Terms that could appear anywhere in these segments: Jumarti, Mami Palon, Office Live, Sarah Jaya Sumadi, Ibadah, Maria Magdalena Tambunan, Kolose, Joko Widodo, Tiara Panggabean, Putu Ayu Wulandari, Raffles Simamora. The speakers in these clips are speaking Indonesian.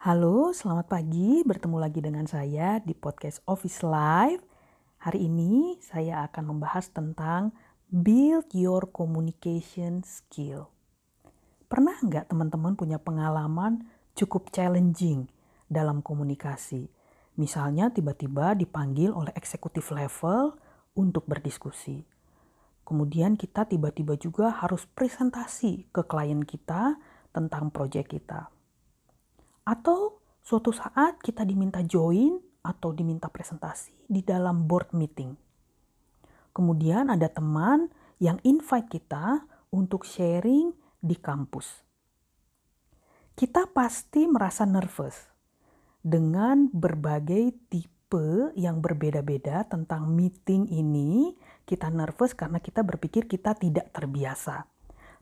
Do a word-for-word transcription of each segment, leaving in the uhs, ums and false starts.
Halo, selamat pagi. Bertemu lagi dengan saya di podcast Office Live. Hari ini saya akan membahas tentang build your communication skill. Pernah nggak teman-teman punya pengalaman cukup challenging dalam komunikasi? Misalnya tiba-tiba dipanggil oleh eksekutif level untuk berdiskusi. Kemudian kita tiba-tiba juga harus presentasi ke klien kita tentang proyek kita. Atau suatu saat kita diminta join atau diminta presentasi di dalam board meeting. Kemudian ada teman yang invite kita untuk sharing di kampus. Kita pasti merasa nervous dengan berbagai tipe yang berbeda-beda tentang meeting ini. Kita nervous karena kita berpikir kita tidak terbiasa.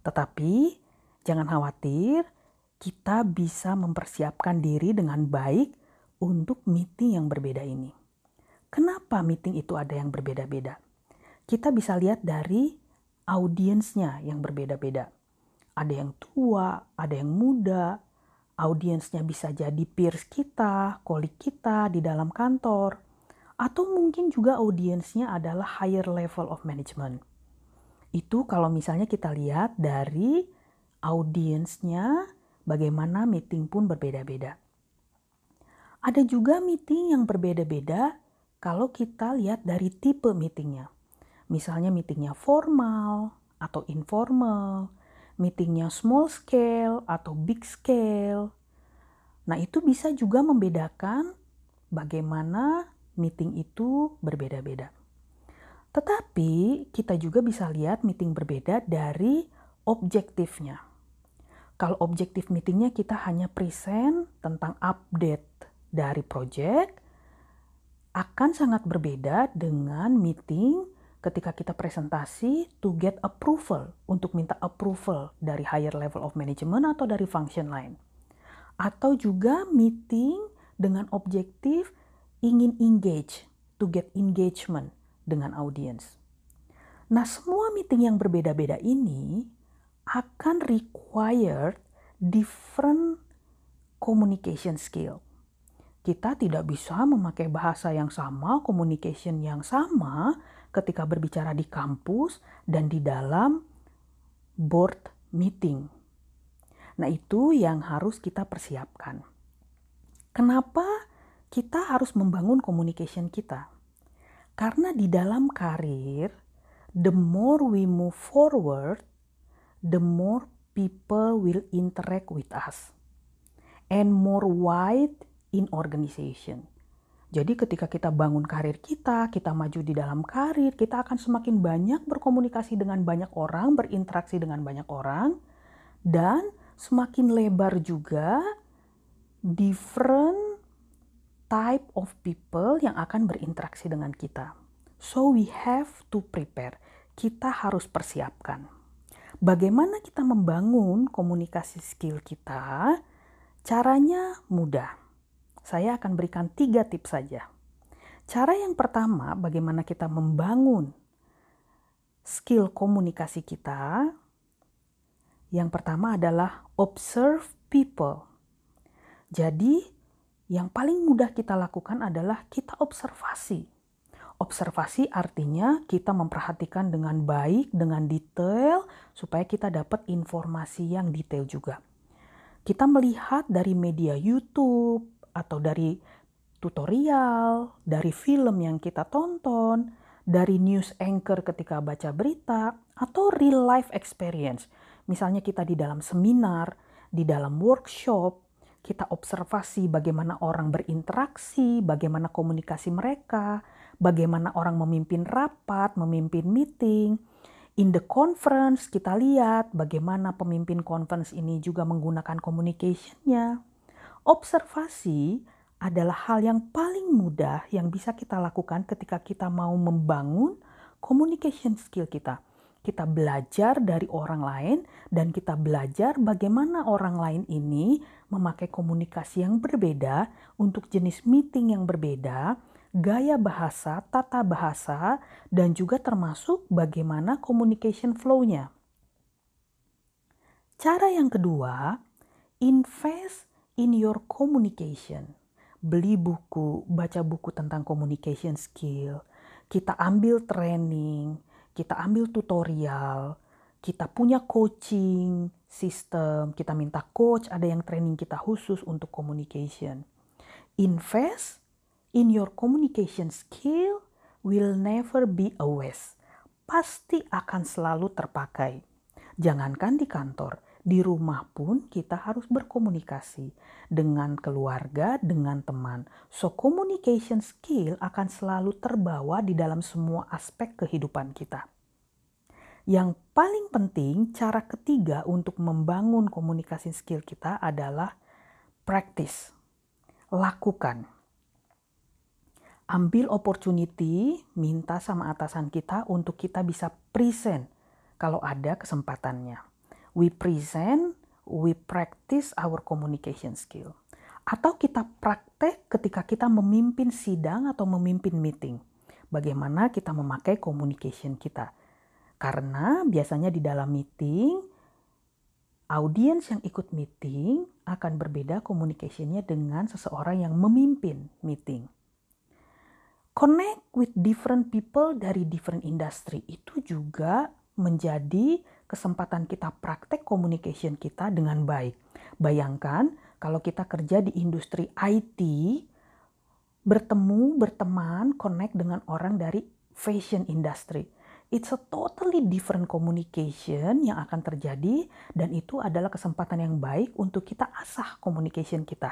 Tetapi jangan khawatir, kita bisa mempersiapkan diri dengan baik untuk meeting yang berbeda ini. Kenapa meeting itu ada yang berbeda-beda? Kita bisa lihat dari audiensnya yang berbeda-beda. Ada yang tua, ada yang muda. Audiensnya bisa jadi peers kita, kolik kita di dalam kantor. Atau mungkin juga audiensnya adalah higher level of management. Itu kalau misalnya kita lihat dari audiensnya, bagaimana meeting pun berbeda-beda. Ada juga meeting yang berbeda-beda kalau kita lihat dari tipe meetingnya. Misalnya meetingnya formal atau informal, meetingnya small scale atau big scale. Nah, itu bisa juga membedakan bagaimana meeting itu berbeda-beda. Tetapi kita juga bisa lihat meeting berbeda dari objektifnya. Kalau objektif meetingnya kita hanya present tentang update dari project, akan sangat berbeda dengan meeting ketika kita presentasi to get approval, untuk minta approval dari higher level of management atau dari function lain. Atau juga meeting dengan objektif ingin engage, to get engagement dengan audience. Nah, semua meeting yang berbeda-beda ini akan require different communication skill. Kita tidak bisa memakai bahasa yang sama, communication yang sama ketika berbicara di kampus dan di dalam board meeting. Nah, itu yang harus kita persiapkan. Kenapa kita harus membangun communication kita? Karena di dalam karir, the more we move forward, the more people will interact with us and more wide in organization. Jadi ketika kita bangun karir kita, kita maju di dalam karir, kita akan semakin banyak berkomunikasi dengan banyak orang, berinteraksi dengan banyak orang, dan semakin lebar juga different type of people yang akan berinteraksi dengan kita. So we have to prepare. Kita harus persiapkan. Bagaimana kita membangun komunikasi skill kita? Caranya mudah. Saya akan berikan tiga tips saja. Cara yang pertama, bagaimana kita membangun skill komunikasi kita. Yang pertama adalah observe people. Jadi, yang paling mudah kita lakukan adalah kita observasi. Observasi artinya kita memperhatikan dengan baik, dengan detail, supaya kita dapat informasi yang detail juga. Kita melihat dari media YouTube, atau dari tutorial, dari film yang kita tonton, dari news anchor ketika baca berita, atau real life experience. Misalnya kita di dalam seminar, di dalam workshop, kita observasi bagaimana orang berinteraksi, bagaimana komunikasi mereka, bagaimana orang memimpin rapat, memimpin meeting. In the conference kita lihat bagaimana pemimpin conference ini juga menggunakan communication-nya. Observasi adalah hal yang paling mudah yang bisa kita lakukan ketika kita mau membangun communication skill kita. Kita belajar dari orang lain dan kita belajar bagaimana orang lain ini memakai komunikasi yang berbeda untuk jenis meeting yang berbeda, gaya bahasa, tata bahasa, dan juga termasuk bagaimana communication flow-nya. Cara yang kedua, invest in your communication. Beli buku, baca buku tentang communication skill. Kita ambil training, kita ambil tutorial, kita punya coaching system, kita minta coach, ada yang training kita khusus untuk communication. Invest in your communication skill will never be a waste. Pasti akan selalu terpakai. Jangankan di kantor, di rumah pun kita harus berkomunikasi dengan keluarga, dengan teman. So, communication skill akan selalu terbawa di dalam semua aspek kehidupan kita. Yang paling penting, cara ketiga untuk membangun communication skill kita adalah practice. Lakukan. Ambil opportunity, minta sama atasan kita untuk kita bisa present kalau ada kesempatannya. We present, we practice our communication skill. Atau kita praktek ketika kita memimpin sidang atau memimpin meeting. Bagaimana kita memakai communication kita. Karena biasanya di dalam meeting, audiens yang ikut meeting akan berbeda communication-nya dengan seseorang yang memimpin meeting. Connect with different people dari different industry. Itu juga menjadi kesempatan kita praktek communication kita dengan baik. Bayangkan kalau kita kerja di industri I T, bertemu, berteman, connect dengan orang dari fashion industry. It's a totally different communication yang akan terjadi, dan itu adalah kesempatan yang baik untuk kita asah communication kita.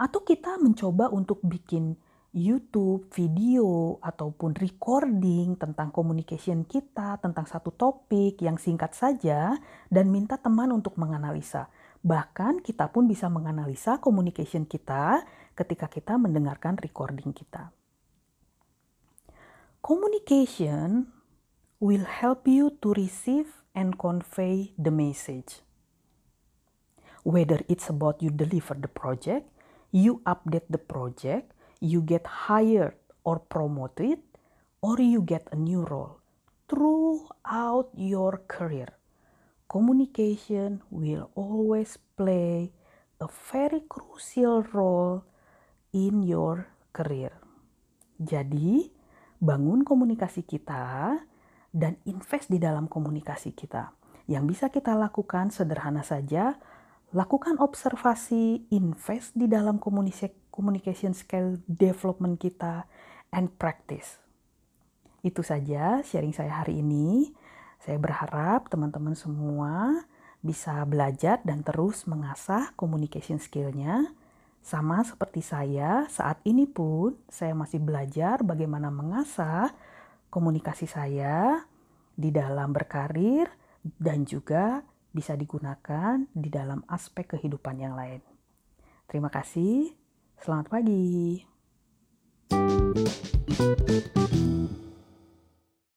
Atau kita mencoba untuk bikin YouTube, video, ataupun recording tentang communication kita, tentang satu topik yang singkat saja, dan minta teman untuk menganalisa. Bahkan kita pun bisa menganalisa communication kita ketika kita mendengarkan recording kita. Communication will help you to receive and convey the message. Whether it's about you deliver the project, you update the project, you get hired or promoted, or you get a new role throughout your career. Communication will always play a very crucial role in your career. Jadi, bangun komunikasi kita dan invest di dalam komunikasi kita. Yang bisa kita lakukan sederhana saja, lakukan observasi, invest di dalam komunikasi, communication skill development kita, and practice. Itu saja sharing saya hari ini. Saya berharap teman-teman semua bisa belajar dan terus mengasah communication skill-nya. Sama seperti saya, saat ini pun saya masih belajar bagaimana mengasah komunikasi saya di dalam berkarir dan juga bisa digunakan di dalam aspek kehidupan yang lain. Terima kasih. Selamat pagi.